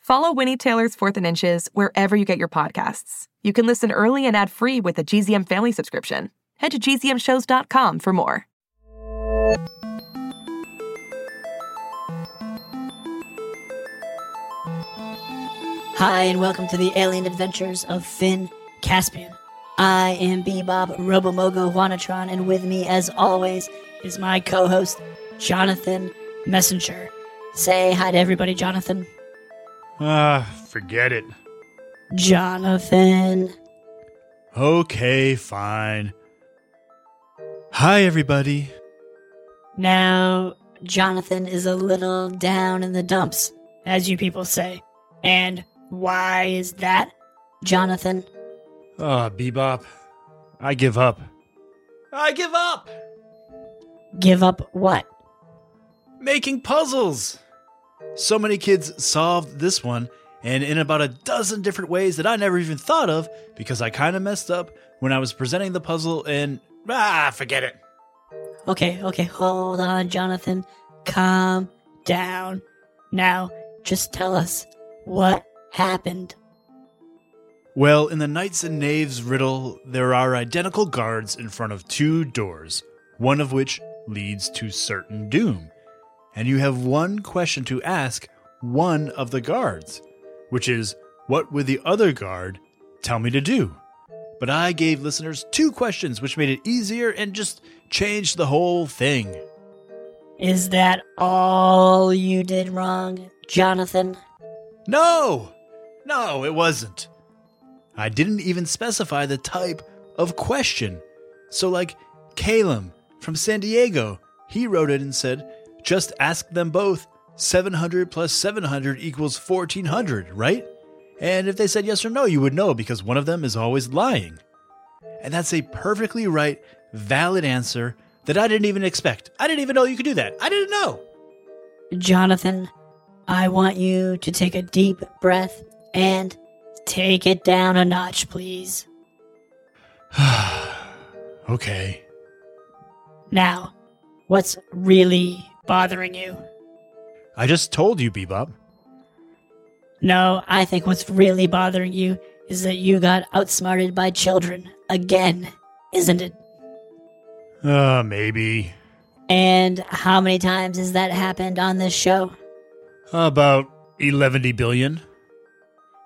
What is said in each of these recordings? Follow Winnie Taylor's Fourth and Inches wherever you get your podcasts. You can listen early and ad-free with a GZM family subscription. Head to gzmshows.com for more. Hi, and welcome to The Alien Adventures of Finn Caspian. I am Bebop, Robomogo, Juanatron, and with me, as always, is my co-host, Jonathan Messenger. Say hi to everybody, Jonathan. Forget it. Jonathan. Okay, fine. Hi, everybody. Now, Jonathan is a little down in the dumps, as you people say. And why is that, Jonathan? Bebop. I give up. I give up! Give up what? Making puzzles! So many kids solved this one, and in about a dozen different ways that I never even thought of, because I kind of messed up when I was presenting the puzzle, and... forget it. Okay, hold on, Jonathan. Calm down. Now, just tell us, what happened? Well, in the Knights and Knaves riddle, there are identical guards in front of two doors, one of which leads to certain doom. And you have one question to ask one of the guards, which is, what would the other guard tell me to do? But I gave listeners two questions, which made it easier and just changed the whole thing. Is that all you did wrong, Jonathan? No, it wasn't. I didn't even specify the type of question. So like Caleb from San Diego, he wrote it and said, just ask them both, 700 plus 700 equals 1400, right? And if they said yes or no, you would know because one of them is always lying. And that's a perfectly right, valid answer that I didn't even expect. I didn't even know you could do that. I didn't know. Jonathan, I want you to take a deep breath and take it down a notch, please. Okay. Now, what's really bothering you? I just told you, Bebop. No, I think what's really bothering you is that you got outsmarted by children again, isn't it? Maybe. And how many times has that happened on this show? About 11 billion.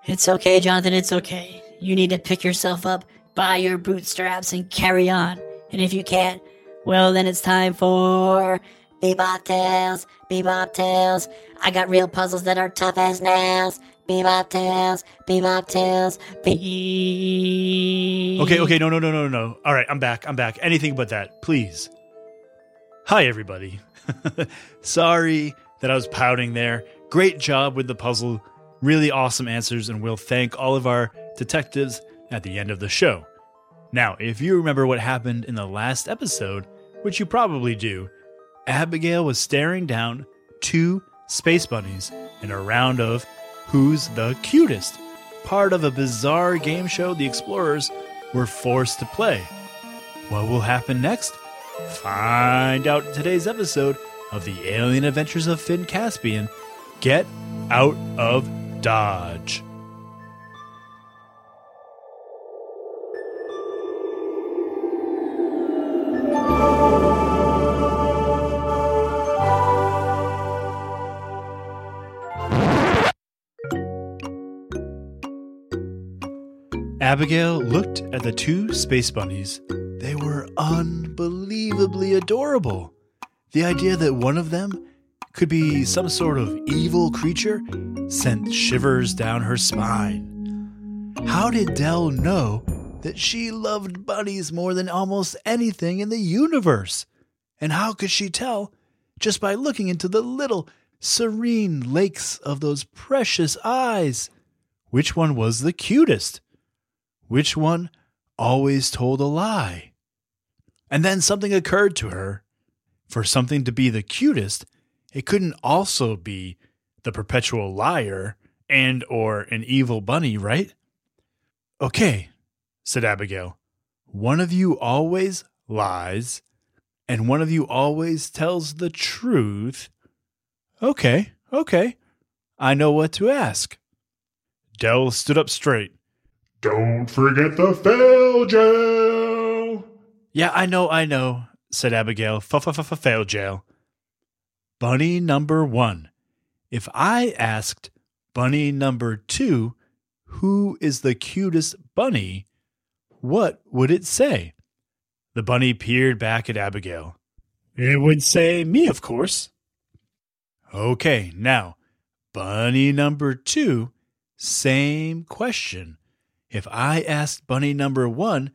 It's okay, Jonathan, it's okay. You need to pick yourself up by your bootstraps and carry on. And if you can't, well, then it's time for Bebop Tales, Bebop Tales. I got real puzzles that are tough as nails. Bebop Tales, Bebop Tales, Bebop. Okay, no. All right, I'm back. Anything but that, please. Hi, everybody. Sorry that I was pouting there. Great job with the puzzle. Really awesome answers, and we'll thank all of our detectives at the end of the show. Now, if you remember what happened in the last episode, which you probably do, Abigail was staring down two space bunnies in a round of Who's the Cutest, part of a bizarre game show the explorers were forced to play. What will happen next? Find out in today's episode of The Alien Adventures of Finn Caspian. Get out of Dodge. Abigail looked at the two space bunnies. They were unbelievably adorable. The idea that one of them could be some sort of evil creature sent shivers down her spine. How did Dell know that she loved bunnies more than almost anything in the universe? And how could she tell just by looking into the little serene lakes of those precious eyes? Which one was the cutest? Which one always told a lie? And then something occurred to her. For something to be the cutest, it couldn't also be the perpetual liar and or an evil bunny, right? Okay, said Abigail. One of you always lies, and one of you always tells the truth. Okay. I know what to ask. Dell stood up straight. Don't forget the fail jail. Yeah, I know, said Abigail. Fail jail. Bunny number one. If I asked bunny number two, who is the cutest bunny, what would it say? The bunny peered back at Abigail. It would say me, of course. Okay, now, bunny number two, same question. If I asked bunny number one,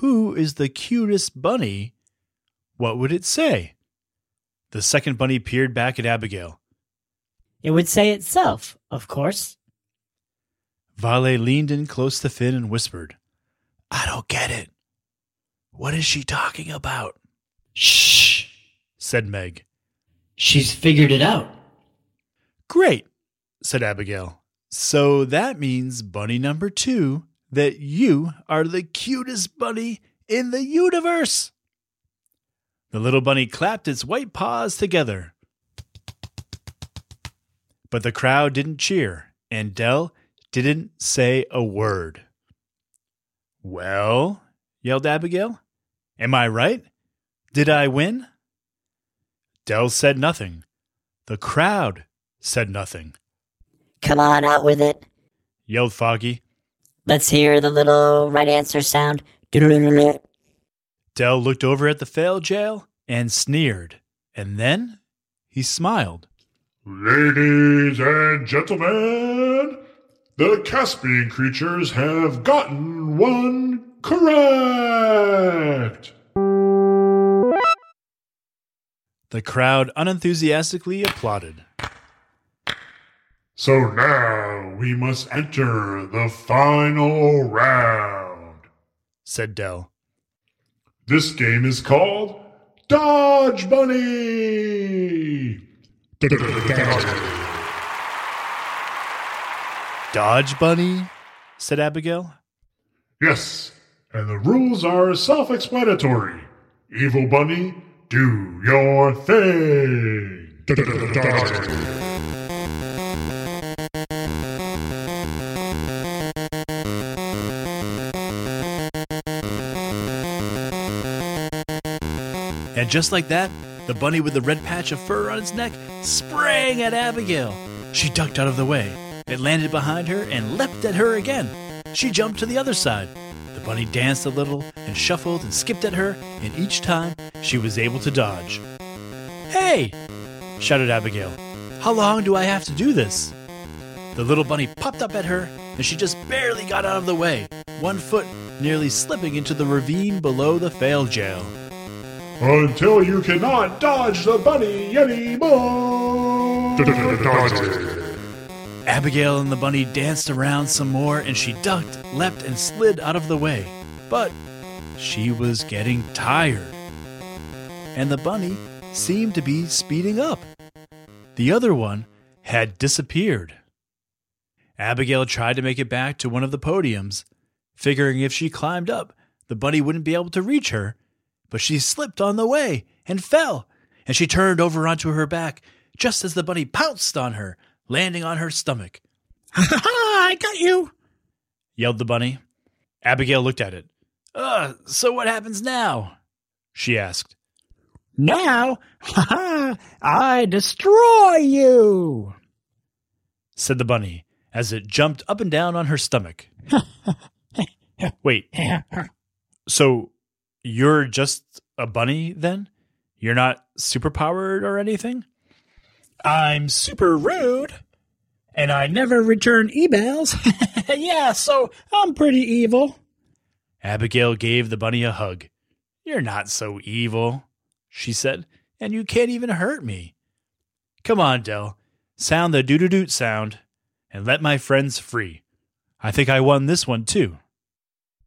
who is the cutest bunny, what would it say? The second bunny peered back at Abigail. It would say itself, of course. Vale leaned in close to Finn and whispered, I don't get it. What is she talking about? Shh, said Meg. She's figured it out. Great, said Abigail. So that means, bunny number two, that you are the cutest bunny in the universe. The little bunny clapped its white paws together. But the crowd didn't cheer, and Dell didn't say a word. Well, yelled Abigail, am I right? Did I win? Dell said nothing. The crowd said nothing. Come on, out with it, yelled Foggy. Let's hear the little right answer sound. Dell looked over at the fail jail and sneered, and then he smiled. Ladies and gentlemen, the Caspian creatures have gotten one correct! The crowd unenthusiastically applauded. So now we must enter the final round, said Dell. This game is called Dodge Bunny! Dodge Bunny, said Abigail. Yes, and the rules are self-explanatory. Evil Bunny, do your thing. And just like that, the bunny with the red patch of fur on its neck sprang at Abigail. She ducked out of the way. It landed behind her and leapt at her again. She jumped to the other side. The bunny danced a little and shuffled and skipped at her, and each time she was able to dodge. Hey! shouted Abigail. How long do I have to do this? The little bunny popped up at her, and she just barely got out of the way, one foot nearly slipping into the ravine below the fail jail. Until you cannot dodge the bunny anymore! Abigail and the bunny danced around some more, and she ducked, leapt, and slid out of the way. But she was getting tired. And the bunny seemed to be speeding up. The other one had disappeared. Abigail tried to make it back to one of the podiums, figuring if she climbed up, the bunny wouldn't be able to reach her. But she slipped on the way and fell, and she turned over onto her back just as the bunny pounced on her, landing on her stomach. Ha ha ha, I got you, yelled the bunny. Abigail looked at it. So what happens now? She asked. Now, ha ha, I destroy you, said the bunny as it jumped up and down on her stomach. Wait, so you're just a bunny then? You're not superpowered or anything? I'm super rude, and I never return emails. Yeah, so I'm pretty evil. Abigail gave the bunny a hug. You're not so evil, she said, and you can't even hurt me. Come on, Dell, sound the doo-doo-doot sound, and let my friends free. I think I won this one, too.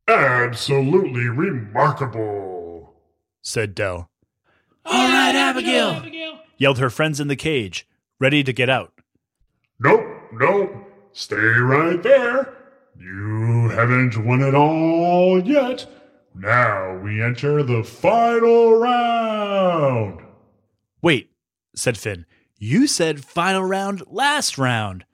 Absolutely remarkable, said Dell. All right, Abigail, yelled her friends in the cage, ready to get out. Nope. Stay right there. You haven't won it all yet. Now we enter the final round. Wait, said Finn. You said final round last round.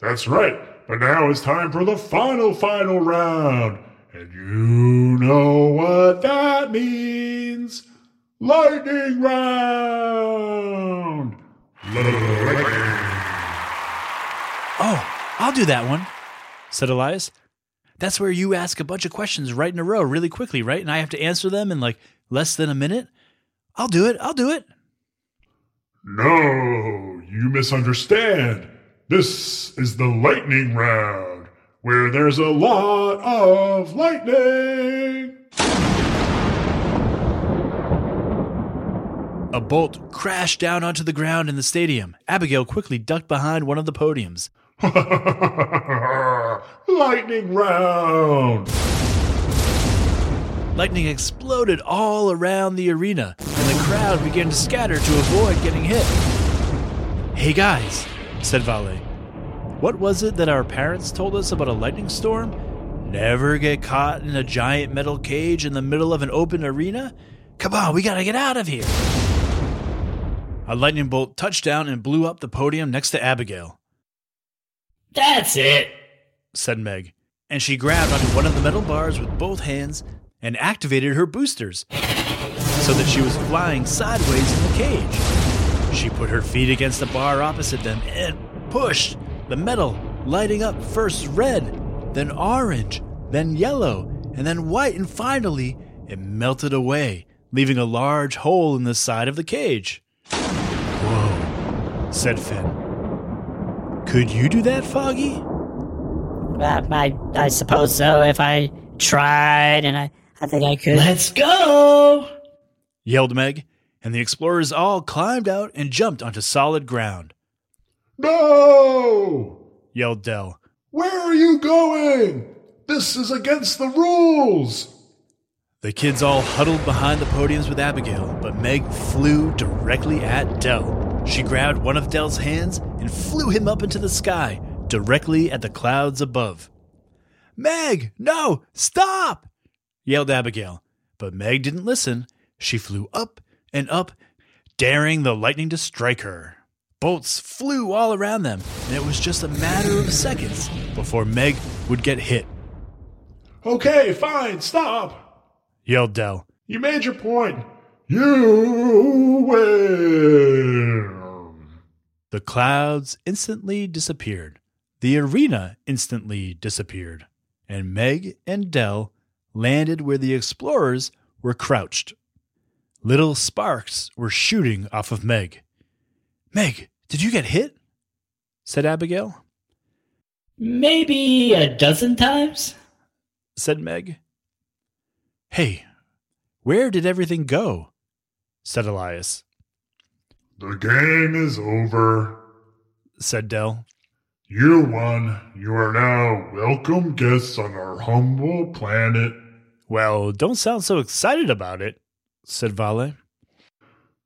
That's right, but now it's time for the final round. And you know what that means. Lightning round! Oh, I'll do that one, said Elias. That's where you ask a bunch of questions right in a row really quickly, right? And I have to answer them in less than a minute? I'll do it. No, you misunderstand. This is the lightning round, where there's a lot of lightning. A bolt crashed down onto the ground in the stadium. Abigail quickly ducked behind one of the podiums. Lightning round! Lightning exploded all around the arena, and the crowd began to scatter to avoid getting hit. Hey guys, said Vale. What was it that our parents told us about a lightning storm? Never get caught in a giant metal cage in the middle of an open arena? Come on, we gotta get out of here. A lightning bolt touched down and blew up the podium next to Abigail. That's it, said Meg, and she grabbed onto one of the metal bars with both hands and activated her boosters so that she was flying sideways in the cage. She put her feet against the bar opposite them and pushed the metal, lighting up first red, then orange, then yellow, and then white, and finally it melted away, leaving a large hole in the side of the cage. Whoa, said Finn. Could you do that, Foggy? I suppose so, if I tried, and I think I could. Let's go! yelled Meg, and the explorers all climbed out and jumped onto solid ground. No! yelled Dell. Where are you going? This is against the rules! The kids all huddled behind the podiums with Abigail, but Meg flew directly at Dell. She grabbed one of Dell's hands and flew him up into the sky, directly at the clouds above. Meg, no, stop! yelled Abigail, but Meg didn't listen. She flew up and up, daring the lightning to strike her. Bolts flew all around them, and it was just a matter of seconds before Meg would get hit. Okay, fine, stop! yelled Dell. You made your point. You win. The clouds instantly disappeared. The arena instantly disappeared. And Meg and Dell landed where the explorers were crouched. Little sparks were shooting off of Meg. Meg, did you get hit? said Abigail. Maybe 12 times, said Meg. Hey, where did everything go? said Elias. The game is over, said Dell. You won. You are now welcome guests on our humble planet. Well, don't sound so excited about it, said Vale.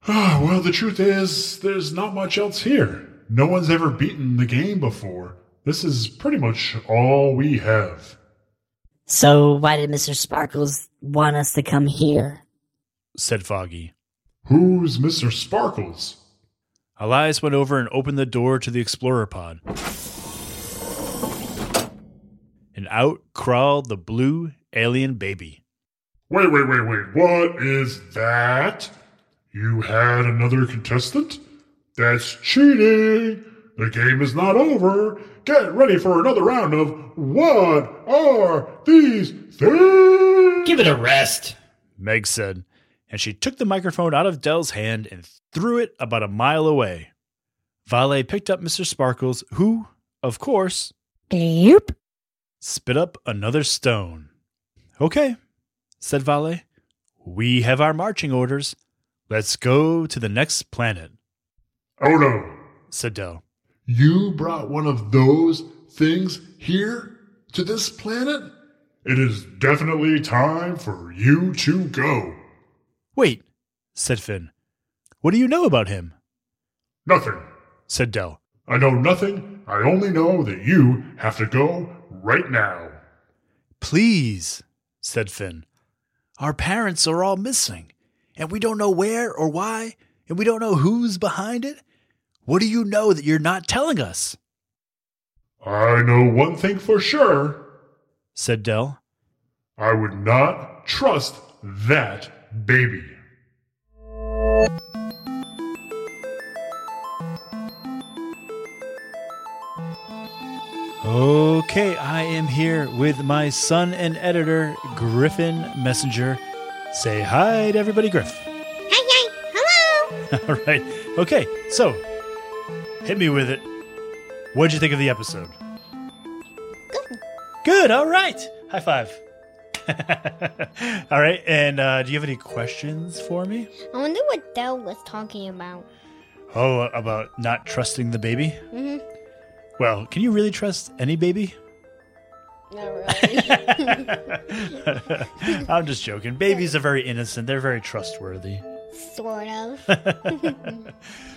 Well, the truth is, there's not much else here. No one's ever beaten the game before. This is pretty much all we have. So why did Mr. Sparkles want us to come here? said Foggy. Who's Mr. Sparkles? Elias went over and opened the door to the explorer pod. And out crawled the blue alien baby. Wait, what is that? You had another contestant? That's cheating! The game is not over. Get ready for another round of What Are These Things? Give it a rest, Meg said, and she took the microphone out of Dell's hand and threw it about a mile away. Vale picked up Mr. Sparkles, who, of course, spit up another stone. Okay, said Vale. We have our marching orders. Let's go to the next planet. Oh no, said Dell. You brought one of those things here? to this planet? It is definitely time for you to go. Wait, said Finn. What do you know about him? Nothing, said Dell. I know nothing. I only know that you have to go right now. Please, said Finn. Our parents are all missing, and we don't know where or why, and we don't know who's behind it. What do you know that you're not telling us? I know one thing for sure, said Dell. I would not trust that baby. Okay, I am here with my son and editor, Griffin Messenger. Say hi to everybody, Griff. Hi, hi. Hello. All right. Okay, so hit me with it. What'd you think of the episode? Good. Good. All right. High five. All right. And do you have any questions for me? I wonder what Dell was talking about. Oh, about not trusting the baby? Mm-hmm. Well, can you really trust any baby? Not really. I'm just joking. Babies are very innocent. They're very trustworthy. Sort of.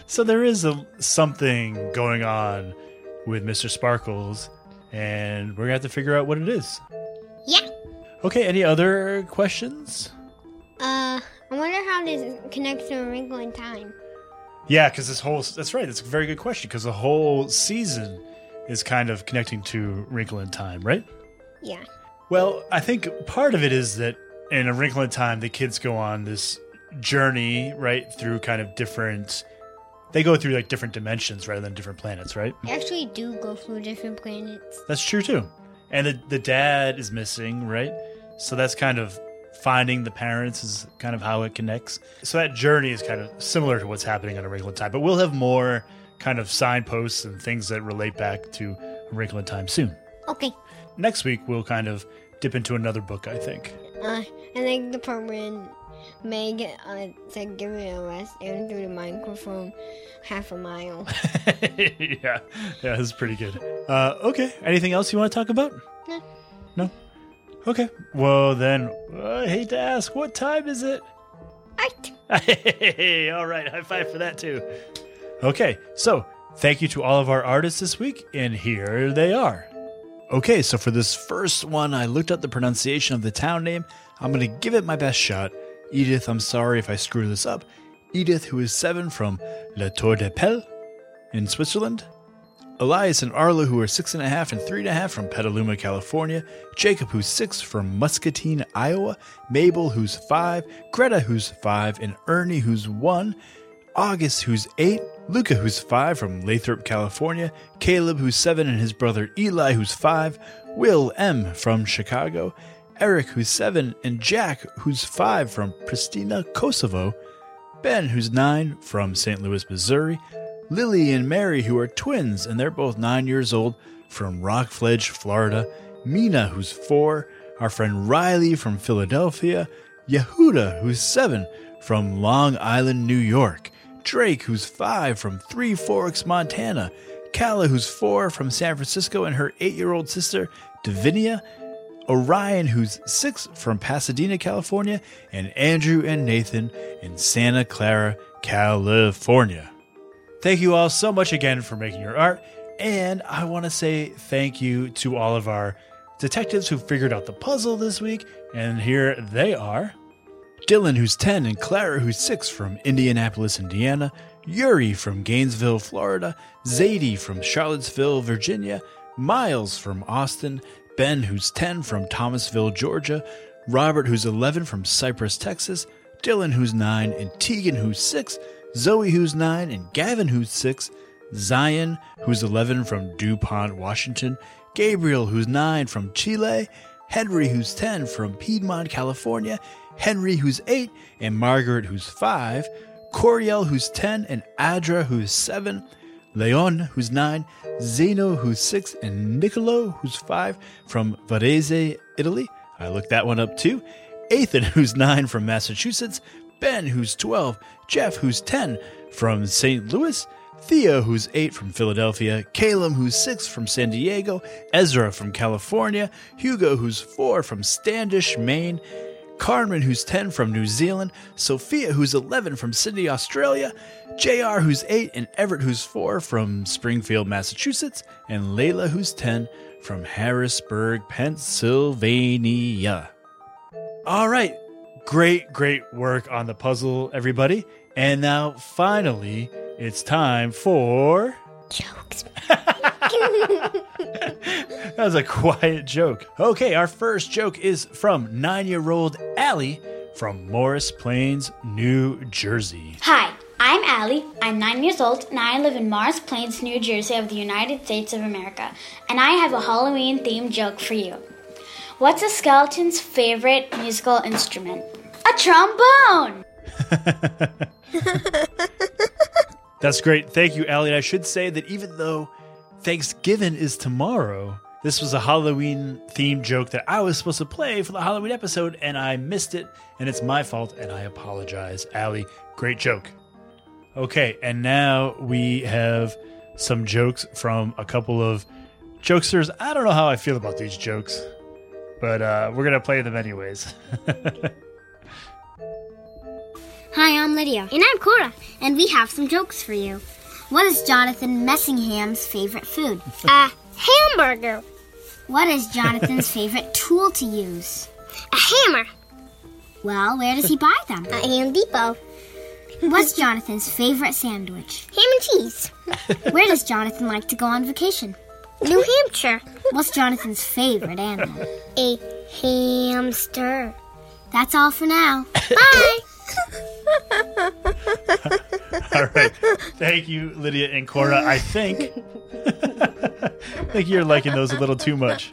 So there is something going on with Mr. Sparkles, and we're going to have to figure out what it is. Yeah. Okay, any other questions? I wonder how this connects to A Wrinkle in Time. Yeah, because that's right, that's a very good question, because the whole season is kind of connecting to Wrinkle in Time, right? Yeah. Well, I think part of it is that in A Wrinkle in Time, the kids go on this journey, right, through kind of different, they go through like different dimensions rather than different planets, right? They actually do go through different planets. That's true, too. And the dad is missing, right? So that's kind of finding the parents is kind of how it connects. So that journey is kind of similar to what's happening on A Wrinkle in Time, but we'll have more kind of signposts and things that relate back to A Wrinkle in Time soon. Okay. Next week, we'll kind of dip into another book, I think. I think the part when Meg said give it a rest and threw the microphone half a mile. Yeah, that was pretty good. Okay, anything else you want to talk about? No. No? Okay, well then, I hate to ask, what time is it? 8. Hey, all right, high five for that too. Okay, so thank you to all of our artists this week, and here they are. Okay, so for this first one, I looked up the pronunciation of the town name. I'm going to give it my best shot. Edith, I'm sorry if I screw this up. Edith, who is 7 from La Tour de Pelle in Switzerland. Elias and Arla, who are 6.5 and 3.5 from Petaluma, California. Jacob, who's 6 from Muscatine, Iowa. Mabel, who's 5. Greta, who's 5. And Ernie, who's 1. August, who's 8. Luca, who's 5 from Lathrop, California. Caleb, who's 7, and his brother Eli, who's 5. Will M. from Chicago. Eric, who's 7. And Jack, who's 5 from Pristina, Kosovo. Ben, who's 9 from St. Louis, Missouri. Lily and Mary, who are twins, and they're both 9 years old, from Rockledge, Florida. Mina, who's 4. Our friend Riley from Philadelphia. Yehuda, who's 7, from Long Island, New York. Drake, who's 5, from Three Forks, Montana. Calla, who's 4, from San Francisco, and her 8-year-old sister, Davinia. Orion, who's 6, from Pasadena, California. And Andrew and Nathan in Santa Clara, California. Thank you all so much again for making your art, and I want to say thank you to all of our detectives who figured out the puzzle this week, and here they are. Dylan, who's 10, and Clara, who's 6, from Indianapolis, Indiana. Yuri from Gainesville, Florida. Zadie from Charlottesville, Virginia. Miles from Austin. Ben, who's 10, from Thomasville, Georgia. Robert, who's 11, from Cypress, Texas. Dylan, who's 9, and Tegan, who's 6. Zoe, who's 9, and Gavin, who's 6, Zion, who's 11, from DuPont, Washington, Gabriel, who's 9, from Chile, Henry, who's 10, from Piedmont, California, Henry, who's 8, and Margaret, who's 5, Coriel, who's 10, and Adra, who's 7, Leon, who's 9, Zeno, who's 6, and Niccolo, who's 5, from Varese, Italy. I looked that one up too. Ethan, who's 9, from Massachusetts, Ben, who's 12, Jeff, who's 10, from St. Louis, Thea, who's 8, from Philadelphia, Caleb, who's 6, from San Diego, Ezra, from California, Hugo, who's 4, from Standish, Maine, Carmen, who's 10, from New Zealand, Sophia, who's 11, from Sydney, Australia, JR, who's 8, and Everett, who's 4, from Springfield, Massachusetts, and Layla, who's 10, from Harrisburg, Pennsylvania. All right. Great work on the puzzle, everybody. And now, finally, it's time for... jokes. That was a quiet joke. Okay, our first joke is from 9-year-old Allie from Morris Plains, New Jersey. Hi, I'm Allie. I'm 9 years old, and I live in Morris Plains, New Jersey of the United States of America. And I have a Halloween-themed joke for you. What's a skeleton's favorite musical instrument? A trombone! That's great. Thank you, Allie. And I should say that even though Thanksgiving is tomorrow, this was a Halloween-themed joke that I was supposed to play for the Halloween episode, and I missed it, and it's my fault, and I apologize. Allie, great joke. Okay, and now we have some jokes from a couple of jokesters. I don't know how I feel about these jokes, but we're going to play them anyways. Hi, I'm Lydia. And I'm Cora. And we have some jokes for you. What is Jonathan Messingham's favorite food? A hamburger. What is Jonathan's favorite tool to use? A hammer. Well, where does he buy them? At Home Depot. What's Jonathan's favorite sandwich? Ham and cheese. Where does Jonathan like to go on vacation? New Hampshire. What's Jonathan's favorite animal? A hamster. That's all for now. Bye. All right. Thank you, Lydia and Cora. I think you're liking those a little too much.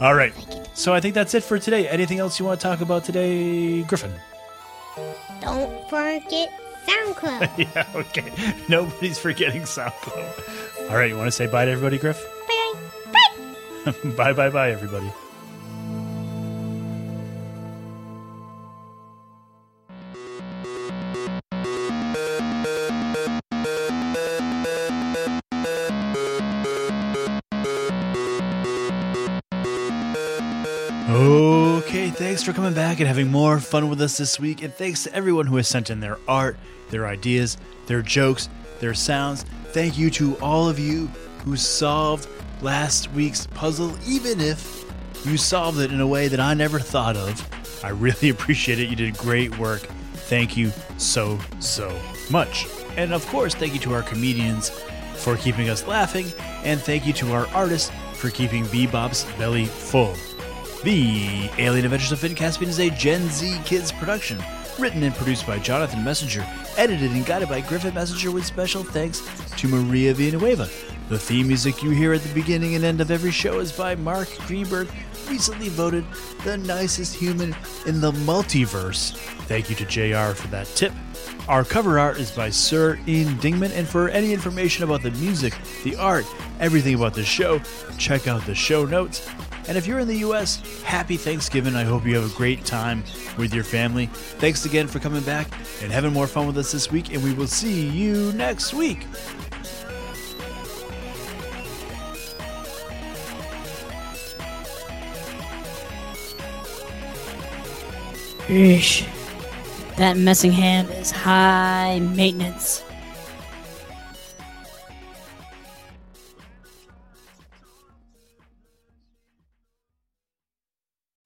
All right. So I think that's it for today. Anything else you want to talk about today, Griffin? Don't forget SoundCloud. Yeah, okay. Nobody's forgetting SoundCloud. All right. You want to say bye to everybody, Griff? Bye. Bye, everybody. Thanks for coming back and having more fun with us this week. And thanks to everyone who has sent in their art, their ideas, their jokes, their sounds. Thank you to all of you who solved last week's puzzle, even if you solved it in a way that I never thought of. I really appreciate it. You did great work. Thank you so much. And of course, thank you to our comedians for keeping us laughing. And thank you to our artists for keeping Bebop's belly full. The Alien Adventures of Finn Caspian is a Gen Z Kids production, written and produced by Jonathan Messenger, edited and guided by Griffin Messenger, with special thanks to Maria Villanueva. The theme music you hear at the beginning and end of every show is by Mark Greenberg, recently voted the nicest human in the multiverse. Thank you to JR for that tip. Our cover art is by Sir Ian Dingman, and for any information about the music, the art, everything about the show, check out the show notes. And if you're in the U.S., happy Thanksgiving. I hope you have a great time with your family. Thanks again for coming back and having more fun with us this week, and we will see you next week. Eesh. That Messingham is high maintenance.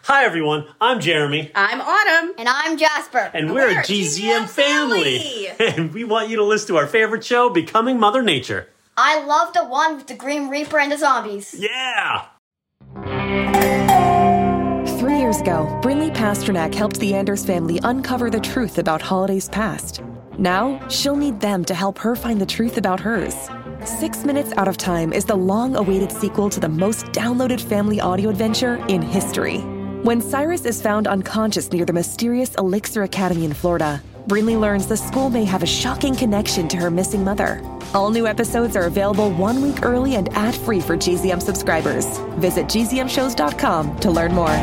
Hi, everyone. I'm Jeremy. I'm Autumn. And I'm Jasper. And we're a GZM family. And we want you to listen to our favorite show, Becoming Mother Nature. I love the one with the Grim Reaper and the zombies. Yeah! 3 years ago, Brinley Pasternak helped the Anders family uncover the truth about Holiday's past. Now, she'll need them to help her find the truth about hers. 6 Minutes Out of Time is the long-awaited sequel to the most downloaded family audio adventure in history. When Cyrus is found unconscious near the mysterious Elixir Academy in Florida, Brinley learns the school may have a shocking connection to her missing mother. All new episodes are available 1 week early and ad-free for GZM subscribers. Visit gzmshows.com to learn more.